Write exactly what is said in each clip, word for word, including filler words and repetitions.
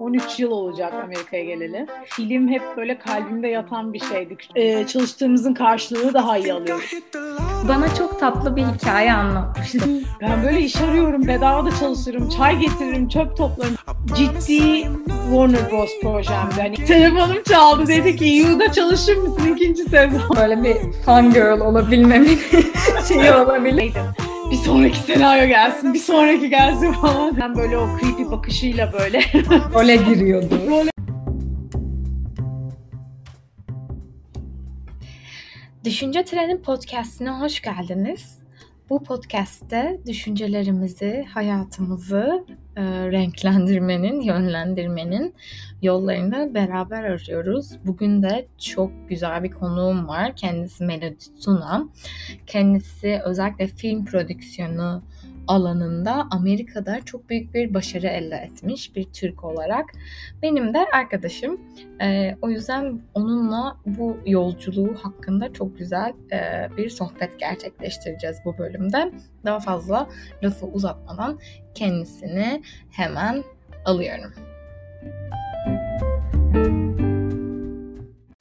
on üç yıl olacak Amerika'ya geleli. Film hep böyle kalbimde yatan bir şeydi. Ee, çalıştığımızın karşılığını daha iyi alıyoruz. Bana çok tatlı bir hikaye anlatmıştı. Ben böyle iş arıyorum, bedava da çalışırım, çay getiririm, çöp toplarım. Ciddi Warner Bros projemdi. Yani telefonum çaldı, dedi ki You'da çalışır mısın ikinci sezon? Böyle bir fan girl olabilmemin şeyi olabilir. Bir sonraki senaryo gelsin, bir sonraki gelsin falan. Ben böyle o creepy bakışıyla böyle role giriyordum. Düşünce Treni podcast'ine hoş geldiniz. Bu podcast'te düşüncelerimizi, hayatımızı e, renklendirmenin, yönlendirmenin yollarını beraber arıyoruz. Bugün de çok güzel bir konuğum var. Kendisi Melodi Tuna. Kendisi özellikle film prodüksiyonu alanında Amerika'da çok büyük bir başarı elde etmiş bir Türk olarak. Benim de arkadaşım. E, o yüzden onunla bu yolculuğu hakkında çok güzel e, bir sohbet gerçekleştireceğiz bu bölümde. Daha fazla lafı uzatmadan kendisini hemen alıyorum.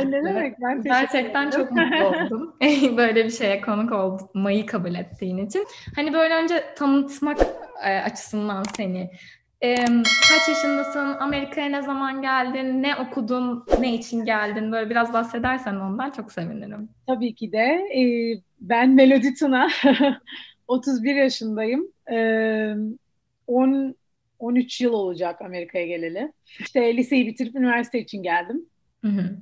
Ne demek? Ben gerçekten çok mutlu oldum. Böyle bir şeye konuk olmayı kabul ettiğin için. Hani böyle önce tanıtmak açısından seni. Ee, kaç yaşındasın? Amerika'ya ne zaman geldin? Ne okudun? Ne için geldin? Böyle biraz bahsedersen ondan çok sevinirim. Tabii ki de. Ee, ben Melodi Tuna. otuz bir yaşındayım. Ee, on, on üç yıl olacak Amerika'ya geleli. İşte liseyi bitirip üniversite için geldim. Hı hı.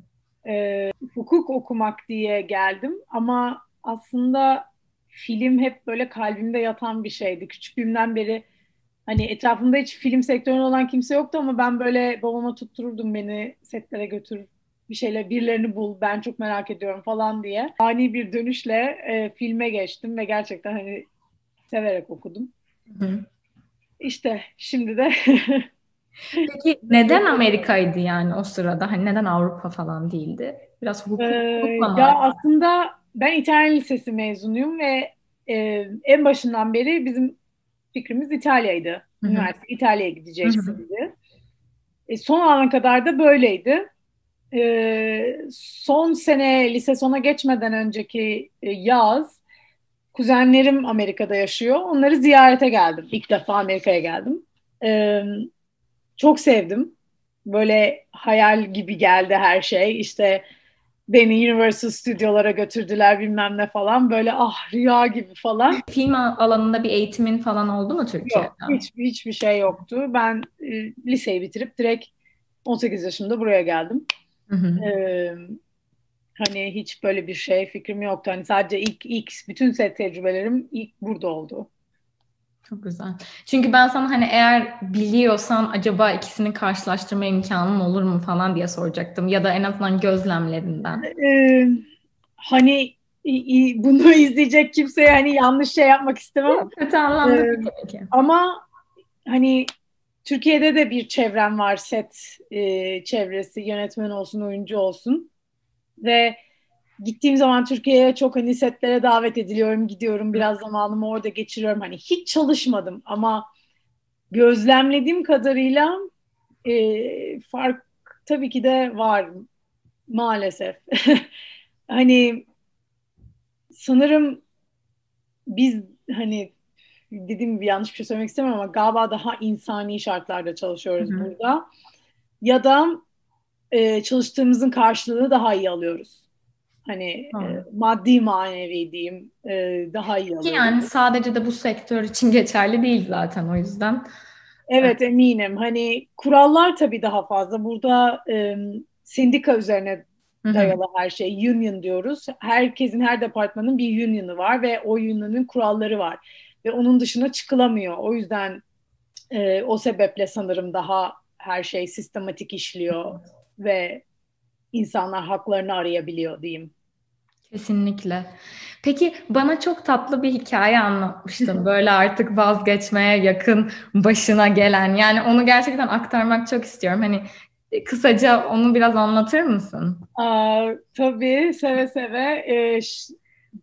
E, hukuk okumak diye geldim ama aslında film hep böyle kalbimde yatan bir şeydi. Küçüklüğümden beri hani etrafımda hiç film sektöründe olan kimse yoktu ama ben böyle babama tuttururdum, beni setlere götür, bir şeyler, birilerini bul, ben çok merak ediyorum falan diye. Ani bir dönüşle e, filme geçtim ve gerçekten hani severek okudum. Hı. İşte şimdi de... Peki neden Amerika'ydı yani o sırada? Hani neden Avrupa falan değildi? Biraz hukuk ee, falan. Ya aslında ben İtalyan Lisesi mezunuyum ve e, en başından beri bizim fikrimiz İtalya'ydı. Üniversite İtalya'ya gideceksin diye. E, son ana kadar da böyleydi. E, son sene lise sona geçmeden önceki e, yaz kuzenlerim Amerika'da yaşıyor. Onları ziyarete geldim. İlk defa Amerika'ya geldim. E, Çok sevdim. Böyle hayal gibi geldi her şey. İşte beni Universal Stüdyolara götürdüler bilmem ne falan. Böyle ah rüya gibi falan. Film alanında bir eğitimin falan oldu mu Türkiye'de? Yok, hiç, hiçbir şey yoktu. Ben e, liseyi bitirip direkt on sekiz yaşımda buraya geldim. Hı hı. Ee, hani hiç böyle bir şey fikrim yoktu. Hani sadece ilk, ilk bütün set tecrübelerim ilk burada oldu. Çok güzel. Çünkü ben sana hani eğer biliyorsan acaba ikisini karşılaştırma imkanın olur mu falan diye soracaktım. Ya da en azından gözlemlerinden. Ee, hani bunu izleyecek kimseye hani yanlış şey yapmak istemem. Kötü anlamda ee, tabii ki. Ama hani Türkiye'de de bir çevrem var, set e, çevresi, yönetmen olsun, oyuncu olsun. Ve gittiğim zaman Türkiye'ye çok hani setlere davet ediliyorum, gidiyorum, biraz zamanımı orada geçiriyorum. Hani hiç çalışmadım ama gözlemlediğim kadarıyla e, fark tabii ki de var maalesef. Hani sanırım biz hani dediğim gibi yanlış bir şey söylemek istemem ama galiba daha insani şartlarda çalışıyoruz Hı-hı. burada. Ya da e, çalıştığımızın karşılığını daha iyi alıyoruz. Hani e, maddi manevi diyeyim e, daha iyi oluyor. Yani sadece de bu sektör için geçerli değil zaten o yüzden. Evet eminim. Hani kurallar tabii daha fazla. Burada e, sendika üzerine dayalı Hı-hı. her şey. Union diyoruz. Herkesin, her departmanın bir union'u var ve o union'un kuralları var. Ve onun dışına çıkılamıyor. O yüzden e, o sebeple sanırım daha her şey sistematik işliyor ve insanlar haklarını arayabiliyor diyeyim. Kesinlikle. Peki bana çok tatlı bir hikaye anlatmıştın. Böyle artık vazgeçmeye yakın başına gelen. Yani onu gerçekten aktarmak çok istiyorum. Hani kısaca onu biraz anlatır mısın? Aa, tabii seve seve. Ee,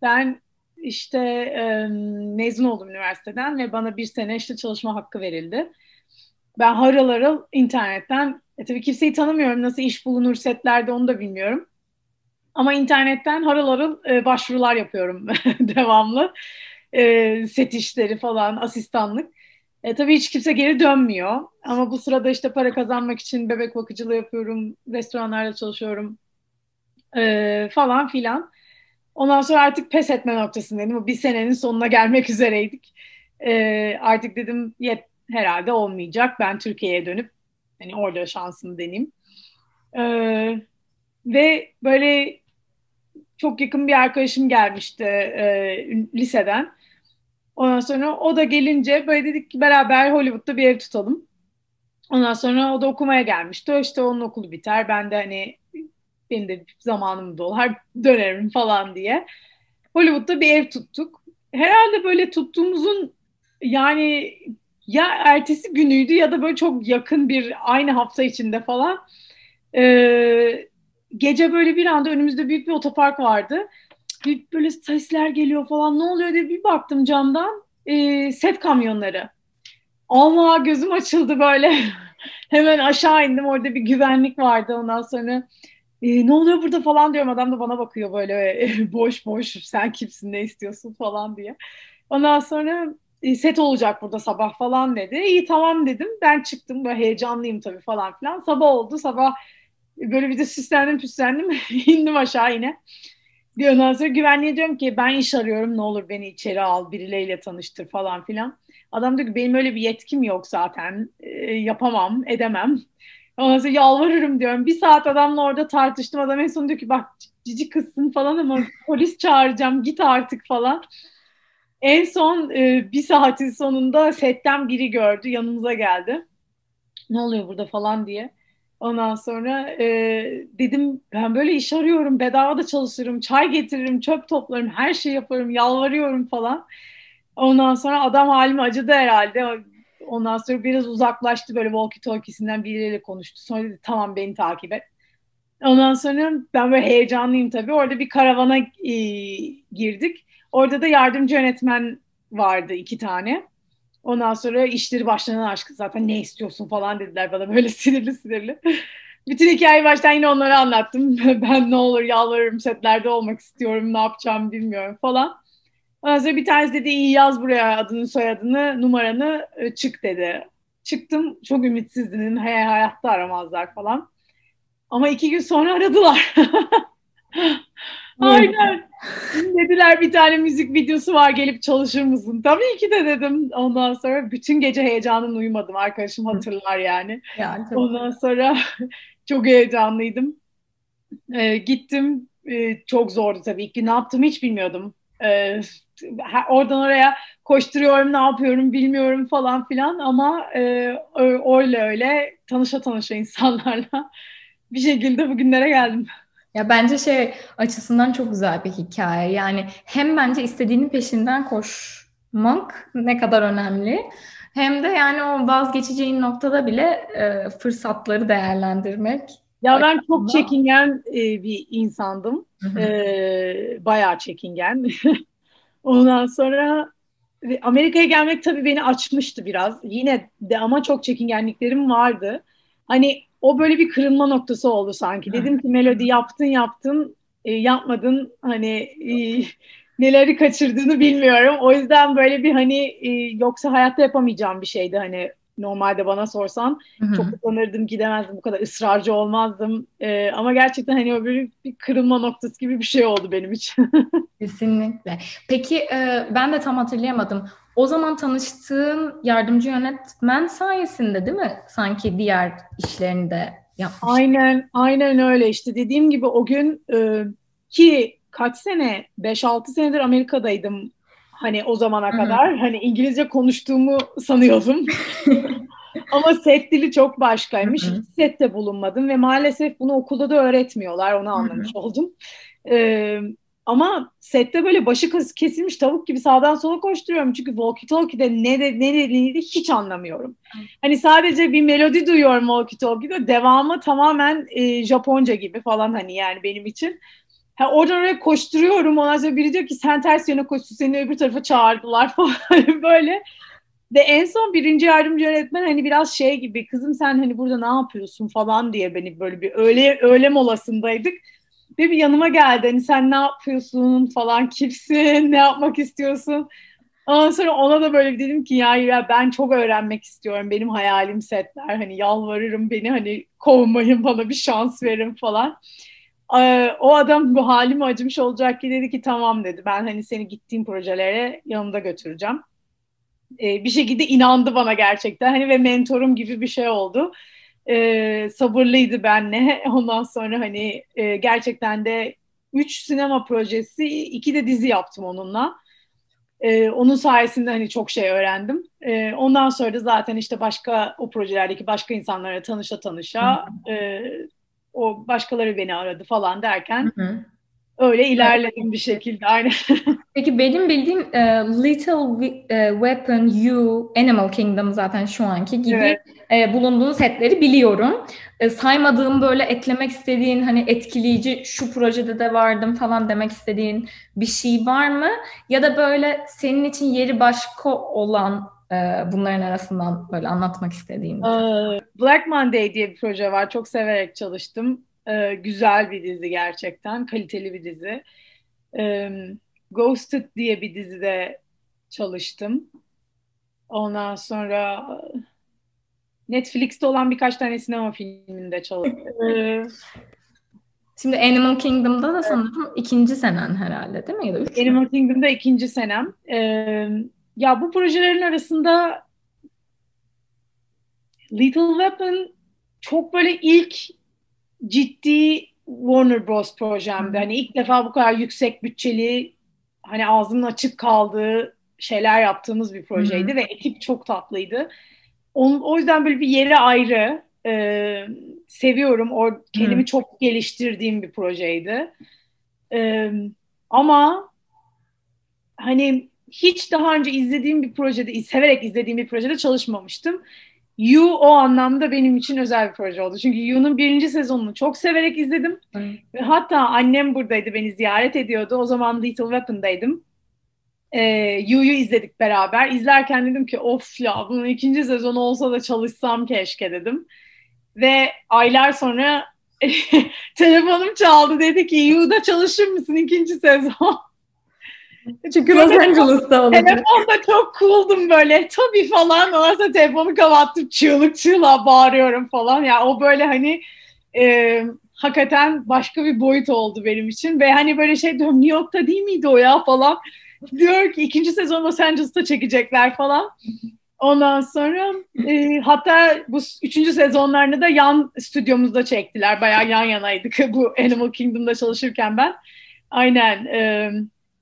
ben işte e, mezun oldum üniversiteden ve bana bir sene işte çalışma hakkı verildi. Ben harıl harıl internetten, e tabii kimseyi tanımıyorum, nasıl iş bulunur setlerde onu da bilmiyorum. Ama internetten harıl harıl e, başvurular yapıyorum devamlı. E, set işleri falan, asistanlık. E, tabii hiç kimse geri dönmüyor. Ama bu sırada işte para kazanmak için bebek bakıcılığı yapıyorum, restoranlarda çalışıyorum e, falan filan. Ondan sonra artık pes etme noktasındaydım. O bir senenin sonuna gelmek üzereydik. E, artık dedim yet, herhalde olmayacak. Ben Türkiye'ye dönüp hani orada şansını deneyeyim. E, ve böyle çok yakın bir arkadaşım gelmişti e, liseden. Ondan sonra o da gelince böyle dedik ki beraber Hollywood'da bir ev tutalım. Ondan sonra o da okumaya gelmişti. O işte onun okulu biter. Ben de hani benim de zamanım dolar dönerim falan diye. Hollywood'da bir ev tuttuk. Herhalde böyle tuttuğumuzun yani ya ertesi günüydü ya da böyle çok yakın bir aynı hafta içinde falan. Ee, gece böyle bir anda önümüzde büyük bir otopark vardı. Bir böyle sesler geliyor falan, ne oluyor diye bir baktım camdan, e, set kamyonları. Allah, gözüm açıldı böyle. Hemen aşağı indim, orada bir güvenlik vardı. Ondan sonra e, ne oluyor burada falan diyorum, adam da bana bakıyor böyle e, boş boş, sen kimsin, ne istiyorsun falan diye. Ondan sonra e, set olacak burada sabah falan dedi. İyi tamam dedim, ben çıktım böyle heyecanlıyım tabii falan filan. Sabah oldu, sabah böyle bir de süslendim püslendim indim aşağı yine. Ondan sonra güvenliğe diyorum ki ben iş arıyorum, ne olur beni içeri al, birileriyle tanıştır falan filan. Adam diyor ki benim öyle bir yetkim yok zaten, e, yapamam edemem. Ondan sonra yalvarırım diyorum, bir saat adamla orada tartıştım, adam en son diyor ki bak cici kızsın falan ama polis çağıracağım git artık falan. En son e, bir saatin sonunda setten biri gördü, yanımıza geldi, ne oluyor burada falan diye. Ondan sonra e, dedim ben böyle iş arıyorum, bedava da çalışırım, çay getiririm, çöp toplarım, her şey yaparım, yalvarıyorum falan. Ondan sonra adam halime acıdı herhalde. Ondan sonra biraz uzaklaştı, böyle walkie talkiesinden biriyle konuştu. Sonra dedi tamam beni takip et. Ondan sonra ben böyle heyecanlıyım tabii. Orada bir karavana e, girdik. Orada da yardımcı yönetmen vardı, iki tane. Ondan sonra işleri başlanan aşkı zaten ne istiyorsun falan dediler bana böyle sinirli sinirli. Bütün hikayeyi baştan yine onlara anlattım. Ben ne olur yalvarırım, setlerde olmak istiyorum, ne yapacağım bilmiyorum falan. Ondan sonra bir tanesi dedi iyi yaz buraya adını soyadını numaranı çık dedi. Çıktım, çok ümitsizdim, hey, hayatta aramazlar falan. Ama iki gün sonra aradılar. Aynen. Dediler bir tane müzik videosu var, gelip çalışır mısın? Tabii ki de dedim. Ondan sonra bütün gece heyecanımla uyumadım. Arkadaşım hatırlar yani. yani Ondan sonra çok heyecanlıydım. Ee, gittim. Ee, çok zordu tabii ki. Ne yaptığımı hiç bilmiyordum. Ee, oradan oraya koşturuyorum, ne yapıyorum bilmiyorum falan filan. Ama e, öyle öyle tanışa tanışa insanlarla bir şekilde bugünlere geldim. Ya bence şey açısından çok güzel bir hikaye. Yani hem bence istediğinin peşinden koşmak ne kadar önemli. Hem de yani o vazgeçeceğin noktada bile e, fırsatları değerlendirmek. Ya ben çok çekingen e, bir insandım. E, bayağı çekingen. Ondan sonra Amerika'ya gelmek tabii beni açmıştı biraz. Yine de ama çok çekingenliklerim vardı. Hani o böyle bir kırılma noktası oldu sanki. Dedim ki Melodi yaptın yaptın, e, yapmadın. Hani e, neleri kaçırdığını bilmiyorum. O yüzden böyle bir hani e, yoksa hayatta yapamayacağım bir şeydi. Hani normalde bana sorsan Hı-hı. çok utanırdım, gidemezdim, bu kadar ısrarcı olmazdım. E, ama gerçekten hani o böyle bir kırılma noktası gibi bir şey oldu benim için. Kesinlikle. Peki e, ben de tam hatırlayamadım. O zaman tanıştığın yardımcı yönetmen sayesinde değil mi? Sanki diğer işlerini de yapmıştın. Aynen, aynen öyle işte. Dediğim gibi o gün e, ki kaç sene, beş altı senedir Amerika'daydım. Hani o zamana Hı-hı. kadar hani İngilizce konuştuğumu sanıyordum. Ama set dili çok başkaymış. Hı-hı. Hiç sette bulunmadım ve maalesef bunu okulda da öğretmiyorlar. Onu anlamış Hı-hı. oldum. Evet. Ama sette böyle başı kesilmiş tavuk gibi sağdan sola koşturuyorum. Çünkü walkie talkie'de ne de, ne dediğini hiç anlamıyorum. Hani sadece bir melodi duyuyorum walkie talkie'de. Devamı tamamen e, Japonca gibi falan hani yani benim için. Ha, oradan oraya koşturuyorum. Ondan sonra biri diyor ki sen ters yöne koştun, seni öbür tarafa çağırdılar falan böyle. Ve en son birinci yardımcı öğretmen hani biraz şey gibi, kızım sen hani burada ne yapıyorsun falan diye beni böyle bir öğle, öğle molasındaydık. Ve bir yanıma geldi hani sen ne yapıyorsun falan, kimsin, ne yapmak istiyorsun? Ondan sonra ona da böyle dedim ki ya, ya ben çok öğrenmek istiyorum, benim hayalim setler, hani yalvarırım beni hani kovmayın, bana bir şans verin falan. Ee, o adam bu halime acımış olacak ki dedi ki tamam dedi, ben hani seni gittiğim projelere yanımda götüreceğim. Ee, bir şekilde inandı bana gerçekten hani ve mentorum gibi bir şey oldu. Ee, sabırlıydı benle. Ondan sonra hani e, gerçekten de üç sinema projesi, iki de dizi yaptım onunla. Ee, onun sayesinde hani çok şey öğrendim. Ee, ondan sonra da zaten işte başka o projelerdeki başka insanlara tanışa tanışa e, o başkaları beni aradı falan derken hı hı. öyle ilerledim bir şekilde. Aynen. Peki benim bildiğim uh, Little Weapon, You, Animal Kingdom zaten şu anki gibi evet. e, bulunduğun setleri biliyorum. E, saymadığım böyle eklemek istediğin hani etkileyici şu projede de vardım falan demek istediğin bir şey var mı? Ya da böyle senin için yeri başka olan e, bunların arasından böyle anlatmak istediğin. Ee, Black Monday diye bir proje var. Çok severek çalıştım. Ee, güzel bir dizi gerçekten. Kaliteli bir dizi. Ee, Ghosted diye bir dizide çalıştım. Ondan sonra Netflix'te olan birkaç tane sinema filminde çalıştım. Ee, Şimdi Animal Kingdom'da da sanırım ikinci senen herhalde değil mi? Ya da üç Animal mi? Kingdom'da ikinci senem. Ee, ya bu projelerin arasında Little Weapon çok böyle ilk ciddi Warner Bros projemdi. Hani ilk defa bu kadar yüksek bütçeli, hani ağzının açık kaldığı şeyler yaptığımız bir projeydi Hı-hı. ve ekip çok tatlıydı. Onun, o yüzden böyle bir yeri ayrı. Ee, seviyorum. O kendimi Hı-hı. çok geliştirdiğim bir projeydi. Ee, ama hani hiç daha önce izlediğim bir projede, severek izlediğim bir projede çalışmamıştım. You o anlamda benim için özel bir proje oldu. Çünkü You'nun birinci sezonunu çok severek izledim. Hmm. Ve hatta annem buradaydı, beni ziyaret ediyordu. O zaman Little Weapon'daydım. Ee, You'yu izledik beraber. İzlerken dedim ki of ya, bunun ikinci sezonu olsa da çalışsam keşke dedim. Ve aylar sonra telefonum çaldı, dedi ki You'da çalışır mısın ikinci sezon? Çünkü Los Angeles'ta olacak. Telefonda çok cool'dum böyle. Tabii falan. Ondan sonra telefonu kapattım. Çığlık çığlığa bağırıyorum falan. Ya yani o böyle hani e, hakikaten başka bir boyut oldu benim için. Ve hani böyle şey diyorum, New York'ta değil miydi o ya falan. Diyor ki ikinci sezon Los Angeles'ta çekecekler falan. Ondan sonra e, hatta bu üçüncü sezonlarını da yan stüdyomuzda çektiler. Bayağı yan yanaydık bu Animal Kingdom'da çalışırken ben. Aynen. E,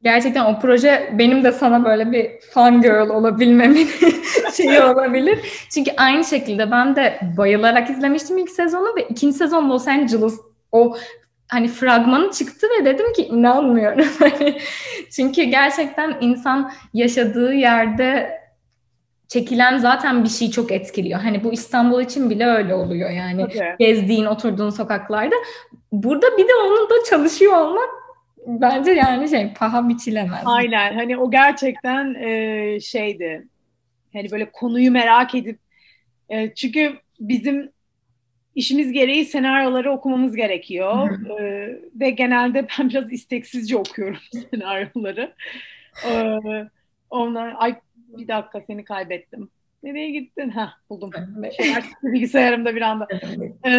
Gerçekten o proje benim de sana böyle bir fan girl olabilmemin şeyi olabilir. Çünkü aynı şekilde ben de bayılarak izlemiştim ilk sezonu ve ikinci sezon Los Angeles o hani fragmanı çıktı ve dedim ki inanmıyorum. Çünkü gerçekten insan yaşadığı yerde çekilen zaten bir şey çok etkiliyor. Hani bu İstanbul için bile öyle oluyor yani. Okay. Gezdiğin, oturduğun sokaklarda. Burada bir de onun da çalışıyor olmak bence yani şey, paha biçilemez. Aynen, hani o gerçekten e, şeydi. Hani böyle konuyu merak edip e, çünkü bizim işimiz gereği senaryoları okumamız gerekiyor. e, ve genelde ben biraz isteksizce okuyorum senaryoları. E, onlar ay bir dakika seni kaybettim. Nereye gittin? Ha buldum. Şey, bilgisayarımda bir anda. E,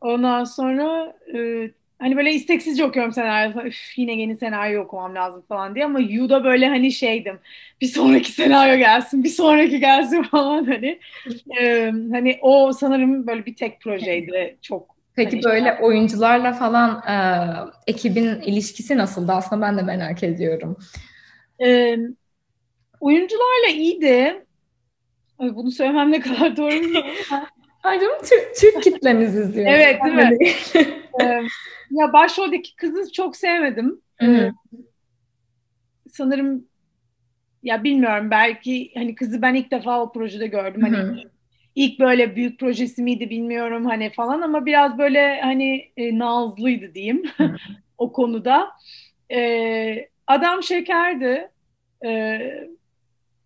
ondan sonra e, hani böyle isteksizce okuyorum senaryo. Üf, yine yeni senaryo okumam lazım falan diye. Ama You'da böyle hani şeydim. Bir sonraki senaryo gelsin, bir sonraki gelsin falan hani. Ee, hani o sanırım böyle bir tek projeydi. Çok. Peki hani böyle işte, oyuncularla falan e, ekibin ilişkisi nasıldı? Aslında ben de merak ediyorum. E, oyuncularla iyiydi. Ay, bunu söylemem ne kadar doğru mu? Ay canım, Türk, Türk kitlemiz izliyor. Evet değil mi? ee, ya başroldeki kızı çok sevmedim. Ee, sanırım ya bilmiyorum, belki hani kızı ben ilk defa o projede gördüm. Hani Hı-hı. ilk böyle büyük projesi miydi bilmiyorum hani falan, ama biraz böyle hani e, nazlıydı diyeyim o konuda. Ee, adam şekerdi. Ee,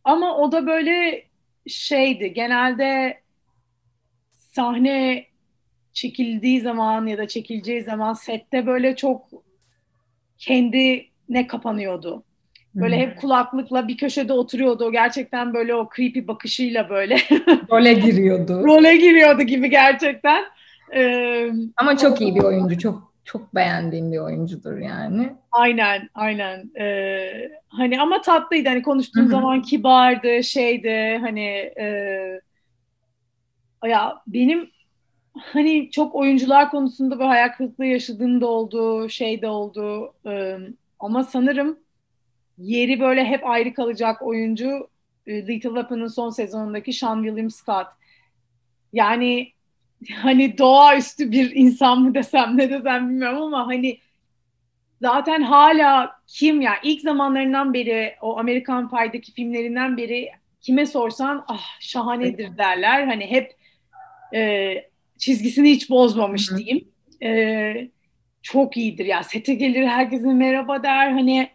Ama o da böyle şeydi, genelde sahne çekildiği zaman ya da çekileceği zaman sette böyle çok kendine kapanıyordu. Böyle hep kulaklıkla bir köşede oturuyordu. O gerçekten böyle o creepy bakışıyla böyle. Role giriyordu. Role giriyordu gibi gerçekten. Ee, Ama çok iyi bir oyuncu. Çok çok beğendiğim bir oyuncudur yani. Aynen, aynen. Ee, hani ama tatlıydı. Hani konuştuğum zaman kibardı, şeydi. Hani e, ya benim hani çok oyuncular konusunda böyle hayal kırıklığı yaşadığım da oldu, şey de oldu. Ee, ama sanırım yeri böyle hep ayrı kalacak oyuncu Little Weapon'ın son sezonundaki Sean William Scott. Yani hani doğaüstü bir insan mı desem ne desem bilmiyorum ama hani zaten hala kim ya yani ilk zamanlarından beri o American Pie'deki filmlerinden beri kime sorsan ah şahanedir derler. Hani hep e, çizgisini hiç bozmamış Hı-hı. diyeyim. E, çok iyidir ya. Sete gelir herkese merhaba der. Hani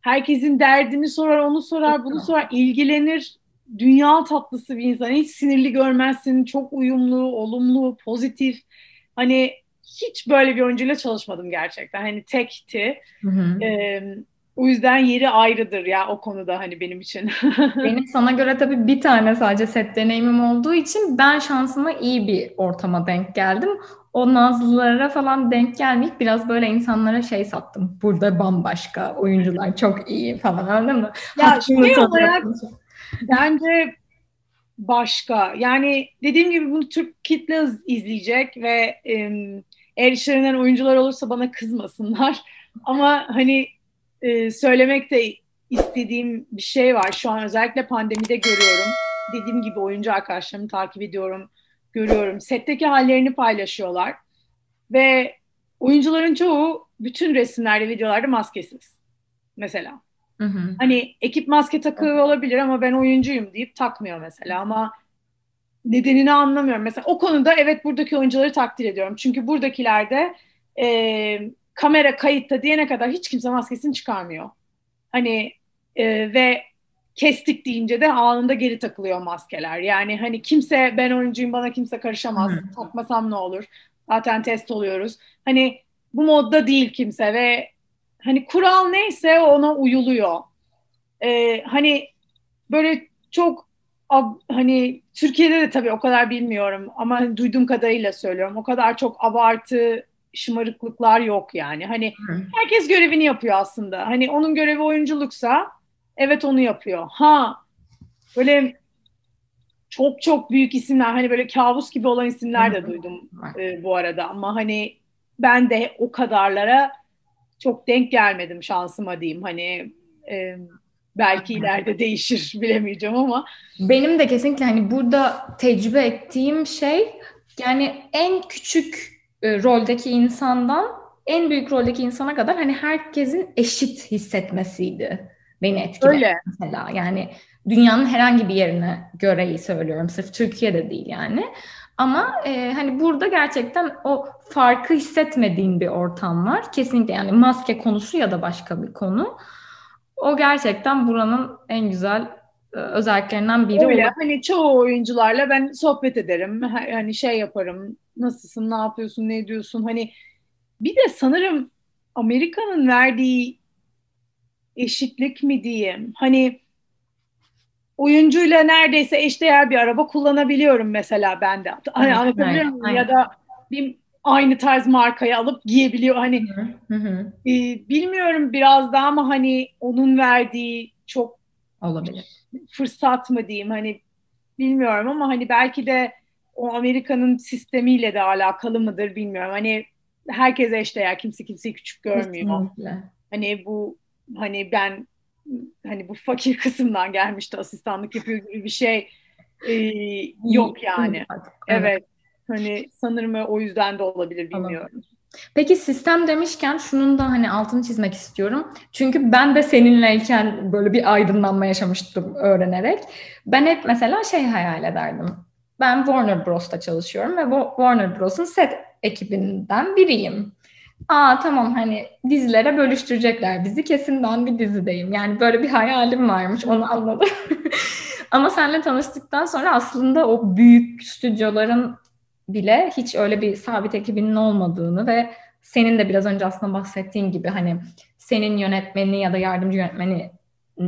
herkesin derdini sorar, onu sorar, bunu sorar, ilgilenir. Dünya tatlısı bir insan. Hiç sinirli görmezsin. Çok uyumlu, olumlu, pozitif. Hani hiç böyle bir oyuncuyla çalışmadım gerçekten. Hani tekti. Hı hı. Ee, o yüzden yeri ayrıdır ya o konuda hani benim için. Benim sana göre tabii bir tane sadece set deneyimim olduğu için ben şansıma iyi bir ortama denk geldim. O nazlılara falan denk gelmeyip biraz böyle insanlara şey sattım. Burada bambaşka oyuncular çok iyi falan anladın mı? Ya şey olarak bence başka. Yani dediğim gibi bunu Türk kitle izleyecek ve eğer işlerinden oyuncular olursa bana kızmasınlar. Ama hani e, söylemek de istediğim bir şey var. Şu an özellikle pandemide görüyorum. Dediğim gibi oyuncu arkadaşlarımı takip ediyorum. Görüyorum. Setteki hallerini paylaşıyorlar. Ve oyuncuların çoğu bütün resimlerde, videolarda maskesiz. Mesela. Hı hı. Hani ekip maske takıyor olabilir ama ben oyuncuyum deyip takmıyor mesela. Ama nedenini anlamıyorum. Mesela o konuda evet buradaki oyuncuları takdir ediyorum. Çünkü buradakilerde e, kamera kayıtta diyene kadar hiç kimse maskesini çıkarmıyor. Hani e, ve kestik deyince de anında geri takılıyor maskeler. Yani hani kimse ben oyuncuyum bana kimse karışamaz. Hı. Takmasam ne olur? Zaten test oluyoruz. Hani bu modda değil kimse ve hani kural neyse ona uyuluyor. Ee, hani böyle çok ab, hani Türkiye'de de tabii o kadar bilmiyorum ama duyduğum kadarıyla söylüyorum. O kadar çok abartı şımarıklıklar yok yani. Hani Hı. herkes görevini yapıyor aslında. Hani onun görevi oyunculuksa evet onu yapıyor. Ha böyle çok çok büyük isimler hani böyle kabus gibi olan isimler de duydum e, bu arada ama hani ben de o kadarlara çok denk gelmedim şansıma diyeyim. Hani e, belki ileride değişir bilemeyeceğim ama. Benim de kesinlikle hani burada tecrübe ettiğim şey yani en küçük e, roldeki insandan en büyük roldeki insana kadar hani herkesin eşit hissetmesiydi. Beni etkiler mesela yani dünyanın herhangi bir yerine göre iyi söylüyorum sırf Türkiye'de değil yani ama e, hani burada gerçekten o farkı hissetmediğin bir ortam var kesinlikle yani maske konusu ya da başka bir konu o gerçekten buranın en güzel e, özelliklerinden biri. Öyle, hani çoğu oyuncularla ben sohbet ederim hani şey yaparım nasılsın ne yapıyorsun ne ediyorsun hani bir de sanırım Amerika'nın verdiği eşitlik mi diyeyim? Hani oyuncuyla neredeyse eşdeğer bir araba kullanabiliyorum mesela ben de. Hani anlatabiliyor muyum? Ya da bir aynı tarz markayı alıp giyebiliyor. Hani hı hı. E, bilmiyorum biraz daha ama hani onun verdiği çok olabilir. Fırsat mı diyeyim? Hani bilmiyorum ama hani belki de o Amerika'nın sistemiyle de alakalı mıdır bilmiyorum. Hani herkes eşdeğer, kimse kimseyi küçük görmüyor. Kesinlikle. Hani bu hani ben hani bu fakir kısımdan gelmişti asistanlık yapıyor gibi bir şey e, yok yani. Evet. Hani sanırım o yüzden de olabilir bilmiyorum. Peki sistem demişken şunun da hani altını çizmek istiyorum. Çünkü ben de seninleyken böyle bir aydınlanma yaşamıştım öğrenerek. Ben hep mesela şey hayal ederdim. Ben Warner Bros'ta çalışıyorum ve Warner Bros'un set ekibinden biriyim. aa tamam hani dizilere bölüştürecekler bizi, kesin ben bir dizideyim. Yani böyle bir hayalim varmış, onu anladım. Ama seninle tanıştıktan sonra aslında o büyük stüdyoların bile hiç öyle bir sabit ekibinin olmadığını ve senin de biraz önce aslında bahsettiğin gibi hani senin yönetmeni ya da yardımcı yönetmeni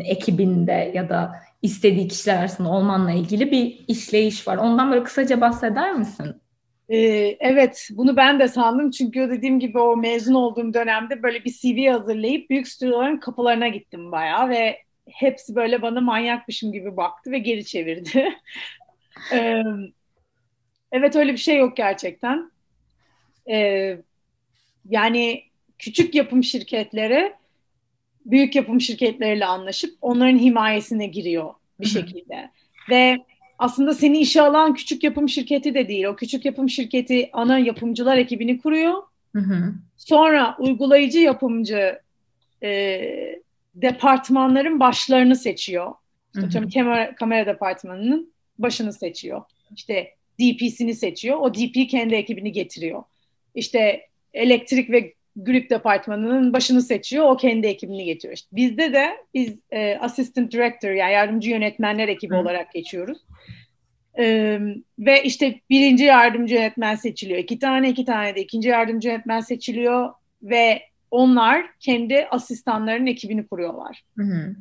ekibinde ya da istediği kişiler arasında olmanla ilgili bir işleyiş var. Ondan böyle kısaca bahseder misin? Ee, evet, bunu ben de sandım. Çünkü dediğim gibi o mezun olduğum dönemde böyle bir C V hazırlayıp büyük stüdyoların kapılarına gittim bayağı ve hepsi böyle bana manyakmışım gibi baktı ve geri çevirdi. ee, evet, öyle bir şey yok gerçekten. Ee, yani küçük yapım şirketleri büyük yapım şirketleriyle anlaşıp onların himayesine giriyor bir şekilde. Ve aslında seni işe alan küçük yapım şirketi de değil. O küçük yapım şirketi ana yapımcılar ekibini kuruyor. Sonra uygulayıcı yapımcı e, departmanların başlarını seçiyor. İşte kamera, kamera departmanının başını seçiyor. İşte D P'sini seçiyor. O D P kendi ekibini getiriyor. İşte elektrik ve grip departmanının başını seçiyor. O kendi ekibini getiriyor. İşte bizde de biz e, assistant director yani yardımcı yönetmenler ekibi Hı. olarak geçiyoruz. E, ve işte birinci yardımcı yönetmen seçiliyor. İki tane iki tane de ikinci yardımcı yönetmen seçiliyor ve onlar kendi asistanların ekibini kuruyorlar. Hı hı.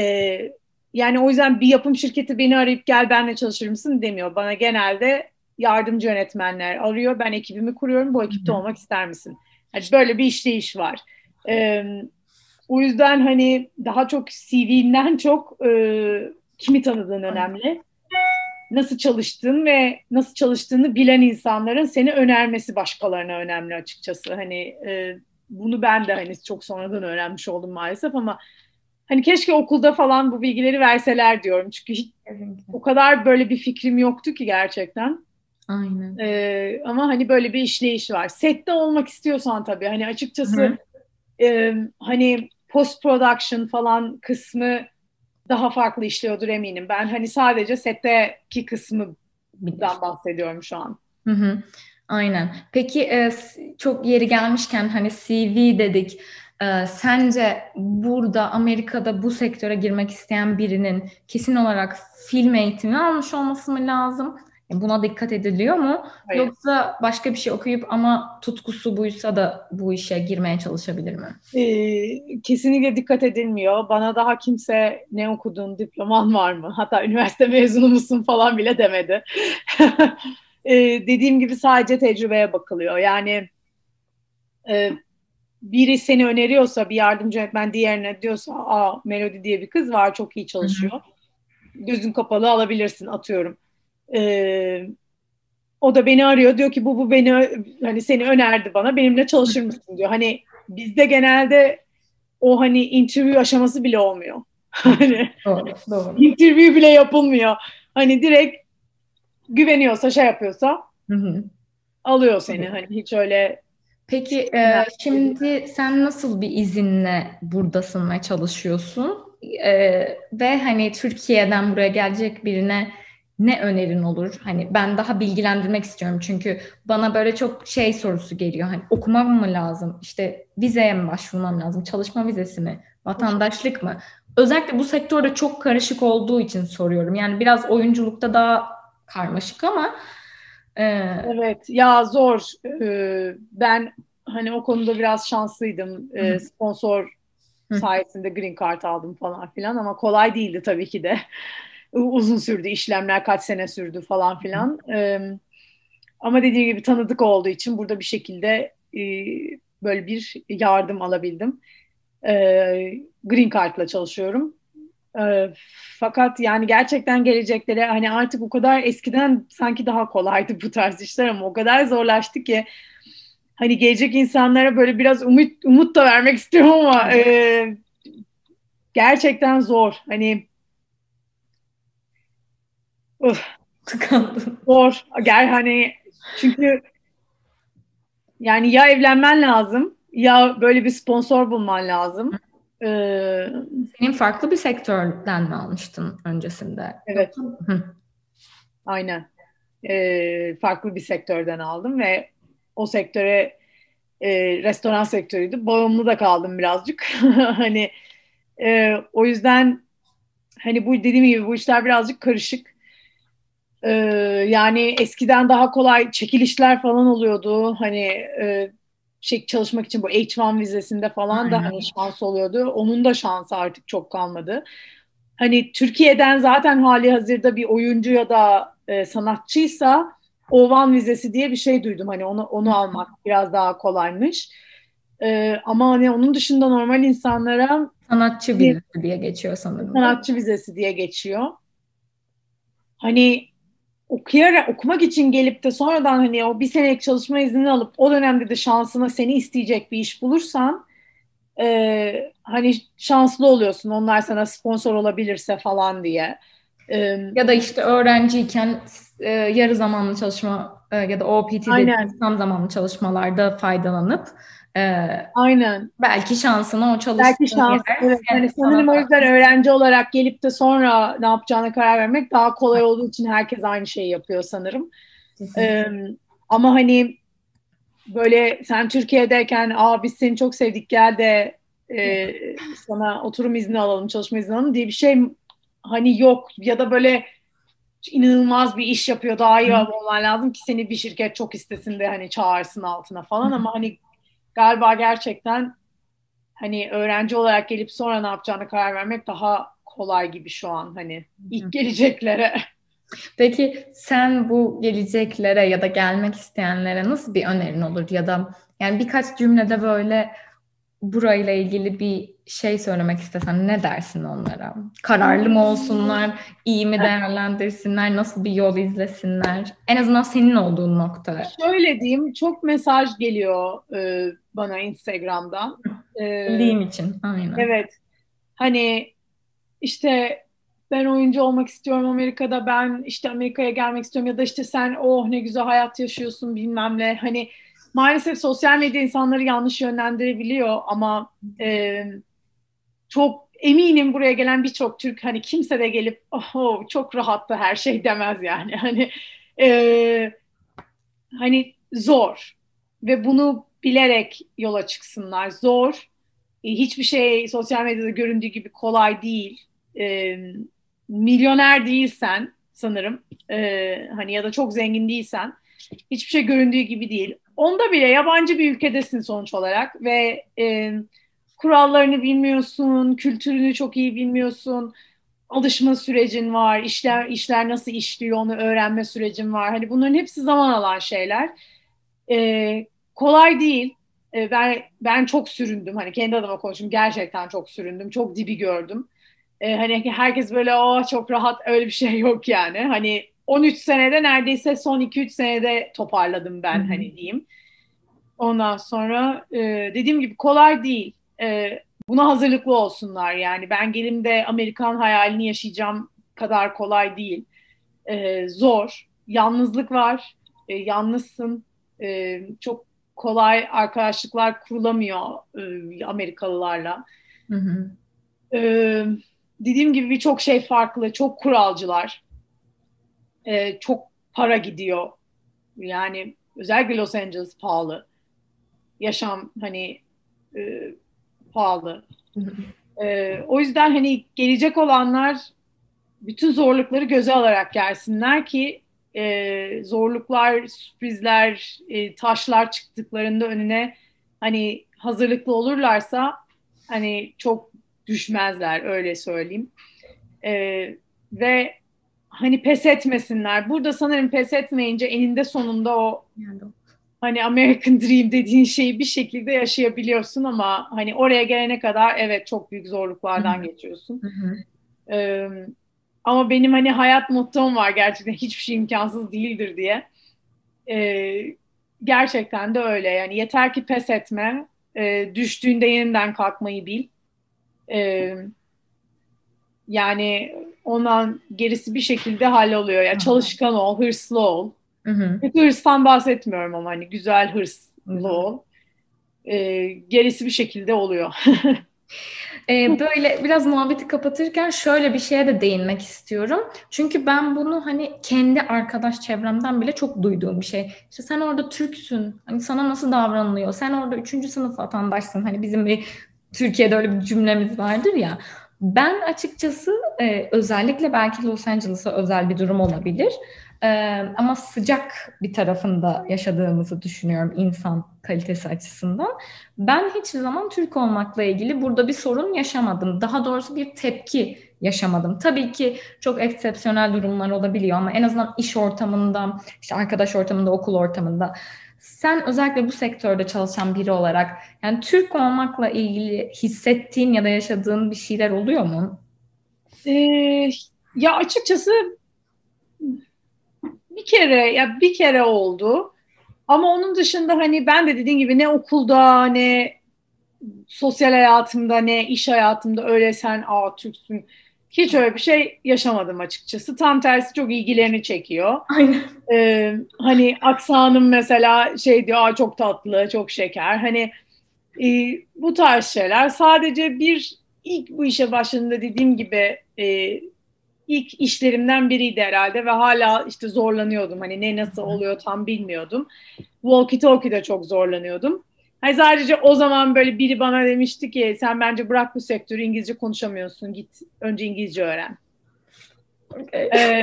E, yani o yüzden bir yapım şirketi beni arayıp gel benimle çalışır mısın demiyor. Bana genelde yardımcı yönetmenler arıyor. Ben ekibimi kuruyorum. Bu ekipte Hı hı. olmak ister misin? Yani böyle bir işleyiş var. Ee, o yüzden hani daha çok C V'nden çok e, kimi tanıdığın önemli. Nasıl çalıştığın ve nasıl çalıştığını bilen insanların seni önermesi başkalarına önemli açıkçası. Hani e, bunu ben de hani çok sonradan öğrenmiş oldum maalesef ama hani keşke okulda falan bu bilgileri verseler diyorum. Çünkü hiç, o kadar böyle bir fikrim yoktu ki gerçekten. Aynen. Ee, ama hani böyle bir işleyiş var. Sette olmak istiyorsan tabii hani açıkçası e, hani post production falan kısmı daha farklı işliyordur eminim. Ben hani sadece setteki kısmından bahsediyorum şu an. Hı hı. Aynen. Peki e, çok yeri gelmişken hani C V dedik. E, sence burada Amerika'da bu sektöre girmek isteyen birinin kesin olarak film eğitimi almış olması mı lazım? Buna dikkat ediliyor mu? Hayır. Yoksa başka bir şey okuyup ama tutkusu buysa da bu işe girmeye çalışabilir mi? Ee, kesinlikle dikkat edilmiyor. Bana daha kimse ne okudun, diploman var mı? Hatta üniversite mezunu musun falan bile demedi. ee, dediğim gibi sadece tecrübeye bakılıyor. Yani e, biri seni öneriyorsa, bir yardımcı yönetmen diğerine diyorsa, aa Melodi diye bir kız var, çok iyi çalışıyor. Hı-hı. Gözün kapalı alabilirsin atıyorum. Ee, o da beni arıyor diyor ki bu bu beni hani seni önerdi bana benimle çalışır mısın diyor. Hani bizde genelde o hani interview aşaması bile olmuyor. Hani doğru, doğru. Interview bile yapılmıyor. Hani direkt güveniyorsa şey yapıyorsa hı hı. alıyor seni. Hı. Hani hiç öyle. Peki e, şimdi sen nasıl bir izinle buradasın ve çalışıyorsun e, ve hani Türkiye'den buraya gelecek birine ne önerin olur? Hani ben daha bilgilendirmek istiyorum çünkü bana böyle çok şey sorusu geliyor. Hani okumam mı lazım? İşte vizeye mi başvurmam lazım? Çalışma vizesi mi? Vatandaşlık mı? Özellikle bu sektörde çok karışık olduğu için soruyorum. Yani biraz oyunculukta daha karmaşık ama e... evet ya zor. Ee, ben hani o konuda biraz şanslıydım. Ee, sponsor sayesinde green card aldım falan filan ama kolay değildi tabii ki de. Uzun sürdü işlemler, kaç sene sürdü falan filan. Ee, ama dediğim gibi tanıdık olduğu için burada bir şekilde e, böyle bir yardım alabildim. Ee, Green Card'la çalışıyorum. Ee, fakat yani gerçekten geleceklere hani artık o kadar eskiden sanki daha kolaydı bu tarz işler ama o kadar zorlaştı ki hani gelecek insanlara böyle biraz umut, umut da vermek istiyorum ama e, gerçekten zor. Hani Uf, tıkandım. Zor. Gel hani çünkü yani ya evlenmen lazım ya böyle bir sponsor bulman lazım. Ee, Senin farklı bir sektörden mi almıştın öncesinde? Evet. Hı. Aynen. Ee, farklı bir sektörden aldım ve o sektöre e, restoran sektörüydü. Bağımlı da kaldım birazcık. Hani e, o yüzden hani bu dediğim gibi bu işler birazcık karışık. E, yani eskiden daha kolay çekilişler falan oluyordu. Hani e, şey çalışmak için bu H bir vizesinde falan da Aynen. hani şans oluyordu. Onun da şansı artık çok kalmadı. Hani Türkiye'den zaten hali hazırda bir oyuncu ya da e, sanatçıysa O bir vizesi diye bir şey duydum. Hani onu onu almak biraz daha kolaymış. E, ama hani onun dışında normal insanlara sanatçı vizesi bir, diye geçiyor sanırım. Sanatçı vizesi diye geçiyor. Hani okuyarak, okumak için gelip de sonradan hani o bir senelik çalışma iznini alıp o dönemde de şansına seni isteyecek bir iş bulursan e, hani şanslı oluyorsun, onlar sana sponsor olabilirse falan diye. E, ya da işte öğrenciyken e, yarı zamanlı çalışma e, ya da O P T'de tam zamanlı çalışmalarda faydalanıp e, aynen. belki şansına o çalışma. Belki şans. Evet. Yani sanırım o yüzden öğrenci olarak gelip de sonra ne yapacağına karar vermek daha kolay olduğu için herkes aynı şeyi yapıyor sanırım. E, ama hani böyle sen Türkiye'deyken aa biz seni çok sevdik gel de e, sana oturum izni alalım, çalışma izni alalım diye bir şey hani yok. Ya da böyle inanılmaz bir iş yapıyor, daha iyi olman lazım ki seni bir şirket çok istesin de hani çağırsın altına falan. Hı. Ama hani galiba gerçekten hani öğrenci olarak gelip sonra ne yapacağına karar vermek daha kolay gibi şu an hani ilk geleceklere. Peki sen bu geleceklere ya da gelmek isteyenlere nasıl bir önerin olur ya da yani birkaç cümlede böyle burayla ilgili bir şey söylemek istesen ne dersin onlara? Kararlı mı olsunlar? İyi mi değerlendirsinler? Nasıl bir yol izlesinler? En azından senin olduğun nokta. Şöyle diyeyim, çok mesaj geliyor e, bana Instagram'dan. Bildiğim e, için. Aynen. Evet. Hani işte ben oyuncu olmak istiyorum Amerika'da, ben işte Amerika'ya gelmek istiyorum ya da işte sen oh ne güzel hayat yaşıyorsun bilmem ne. Hani maalesef sosyal medya insanları yanlış yönlendirebiliyor ama e, çok eminim buraya gelen birçok Türk hani kimse de gelip oh çok rahattı her şey demez yani. Hani e, hani zor ve bunu bilerek yola çıksınlar. Zor. E, hiçbir şey sosyal medyada göründüğü gibi kolay değil. E, milyoner değilsen sanırım e, hani ya da çok zengin değilsen hiçbir şey göründüğü gibi değil. Onda bile yabancı bir ülkedesin sonuç olarak ve e, kurallarını bilmiyorsun, kültürünü çok iyi bilmiyorsun, alışma sürecin var, işler işler nasıl işliyor onu öğrenme sürecin var. Hani bunların hepsi zaman alan şeyler. E, kolay değil. E, ben ben çok süründüm. Hani kendi adıma konuşayım. Gerçekten çok süründüm. Çok dibi gördüm. E, hani herkes böyle o çok rahat, öyle bir şey yok yani. Hani on üç senede neredeyse son iki üç senede toparladım ben hani diyeyim. Ondan sonra e, dediğim gibi kolay değil. E, buna hazırlıklı olsunlar yani. Ben gelim de Amerikan hayalini yaşayacağım kadar kolay değil. E, zor. Yalnızlık var. E, yalnızsın. E, çok kolay arkadaşlıklar kurulamıyor e, Amerikalılarla. Hı hı. E, dediğim gibi birçok şey farklı. Çok kuralcılar. Ee, çok para gidiyor. Yani özellikle Los Angeles pahalı. Yaşam hani e, pahalı. Ee, o yüzden hani gelecek olanlar bütün zorlukları göze alarak gelsinler ki e, zorluklar, sürprizler, e, taşlar çıktıklarında önüne hani hazırlıklı olurlarsa hani çok düşmezler öyle söyleyeyim. Ee, ve hani pes etmesinler. Burada sanırım pes etmeyince eninde sonunda o yani. Hani American Dream dediğin şeyi bir şekilde yaşayabiliyorsun ama hani oraya gelene kadar evet çok büyük zorluklardan Hı-hı. geçiyorsun. Hı-hı. Ee, ama benim hani hayat mottom var gerçekten hiçbir şey imkansız değildir diye. Ee, gerçekten de öyle yani yeter ki pes etme. Ee, düştüğünde yeniden kalkmayı bil. Ee, Yani ondan gerisi bir şekilde halloluyor. Yani çalışkan ol, hırslı ol. Hı hı. Hırstan bahsetmiyorum ama hani güzel hırslı hı hı. ol. Ee, gerisi bir şekilde oluyor. Ee, böyle biraz muhabbeti kapatırken şöyle bir şeye de değinmek istiyorum. Çünkü ben bunu hani kendi arkadaş çevremden bile çok duyduğum bir şey. İşte sen orada Türksün, hani sana nasıl davranılıyor? Sen orada üçüncü sınıf vatandaşsın. Hani bizim bir Türkiye'de öyle bir cümlemiz vardır ya. Ben açıkçası e, özellikle belki Los Angeles'a özel bir durum olabilir. Ee, ama sıcak bir tarafında yaşadığımızı düşünüyorum insan kalitesi açısından. Ben hiçbir zaman Türk olmakla ilgili burada bir sorun yaşamadım. Daha doğrusu bir tepki yaşamadım. Tabii ki çok eksepsiyonel durumlar olabiliyor ama en azından iş ortamında, işte arkadaş ortamında, okul ortamında. Sen özellikle bu sektörde çalışan biri olarak yani Türk olmakla ilgili hissettiğin ya da yaşadığın bir şeyler oluyor mu? Ee, ya açıkçası... Bir kere ya bir kere oldu ama onun dışında hani ben de dediğin gibi ne okulda ne sosyal hayatımda ne iş hayatımda öyle sen aa Türksün hiç öyle bir şey yaşamadım açıkçası. Tam tersi çok ilgilerini çekiyor. Aynen. Ee, hani aksanım mesela şey diyor aa çok tatlı çok şeker hani e, bu tarz şeyler sadece bir ilk bu işe başladığımda dediğim gibi e, İlk işlerimden biriydi herhalde ve hala işte zorlanıyordum. Hani ne nasıl oluyor tam bilmiyordum. Walkie talkie'de çok zorlanıyordum. Hani sadece o zaman böyle biri bana demişti ki sen bence bırak bu sektörü, İngilizce konuşamıyorsun. Git önce İngilizce öğren. Okay. Ee,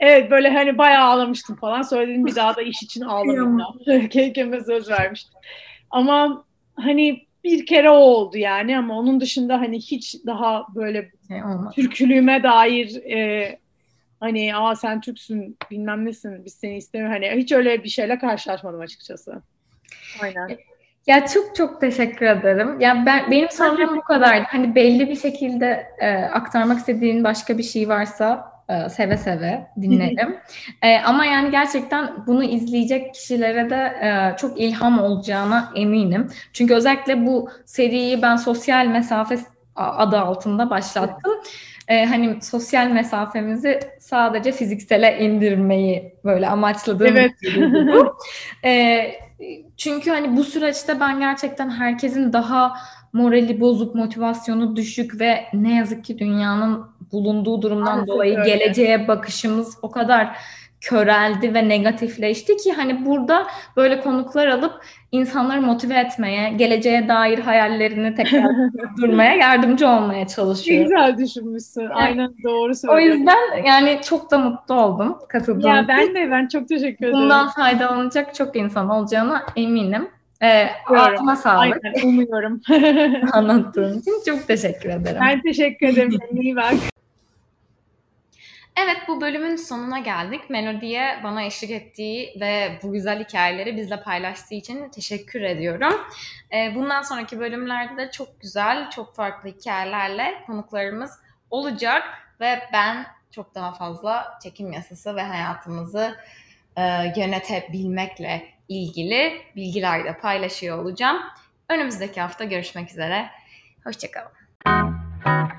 evet böyle hani bayağı ağlamıştım falan. Söyledim bir daha da iş için ağlamayayım. Kendime söz vermiştim. Ama hani bir kere o oldu yani ama onun dışında hani hiç daha böyle şey Türklüğüme dair e, hani aa sen Türksün bilmem nesin biz seni istemiyoruz hani hiç öyle bir şeyle karşılaşmadım açıkçası. Aynen. Ya çok çok teşekkür ederim. Ya ben benim sorum bu kadardı. Hani belli bir şekilde e, aktarmak istediğin başka bir şey varsa e, seve seve dinlerim. e, ama yani gerçekten bunu izleyecek kişilere de e, çok ilham olacağına eminim. Çünkü özellikle bu seriyi ben sosyal mesafe adı altında başlattım. Ee, hani sosyal mesafemizi sadece fiziksele indirmeyi böyle amaçladığım. Evet. ee, çünkü hani bu süreçte ben gerçekten herkesin daha morali bozuk, motivasyonu düşük ve ne yazık ki dünyanın bulunduğu durumdan Anladım, dolayı öyle. Geleceğe bakışımız o kadar köreldi ve negatifleşti ki hani burada böyle konuklar alıp insanları motive etmeye, geleceğe dair hayallerini tekrar durdurmaya yardımcı olmaya çalışıyorum. Güzel düşünmüşsün. Yani, aynen doğru söylüyorsun. O yüzden yani çok da mutlu oldum katıldığım. Ya ben de ben çok teşekkür ederim. Bundan faydalanacak çok insan olacağına eminim. Ee, Ağzına sağlık. Aynen, umuyorum. Anlattığın için çok teşekkür ederim. Ben teşekkür ederim. İyi bak. Evet, bu bölümün sonuna geldik. Melodi'ye bana eşlik ettiği ve bu güzel hikayeleri bizle paylaştığı için teşekkür ediyorum. Bundan sonraki bölümlerde de çok güzel, çok farklı hikayelerle konuklarımız olacak ve ben çok daha fazla çekim yasası ve hayatımızı yönetebilmekle ilgili bilgiler de paylaşıyor olacağım. Önümüzdeki hafta görüşmek üzere. Hoşça kalın.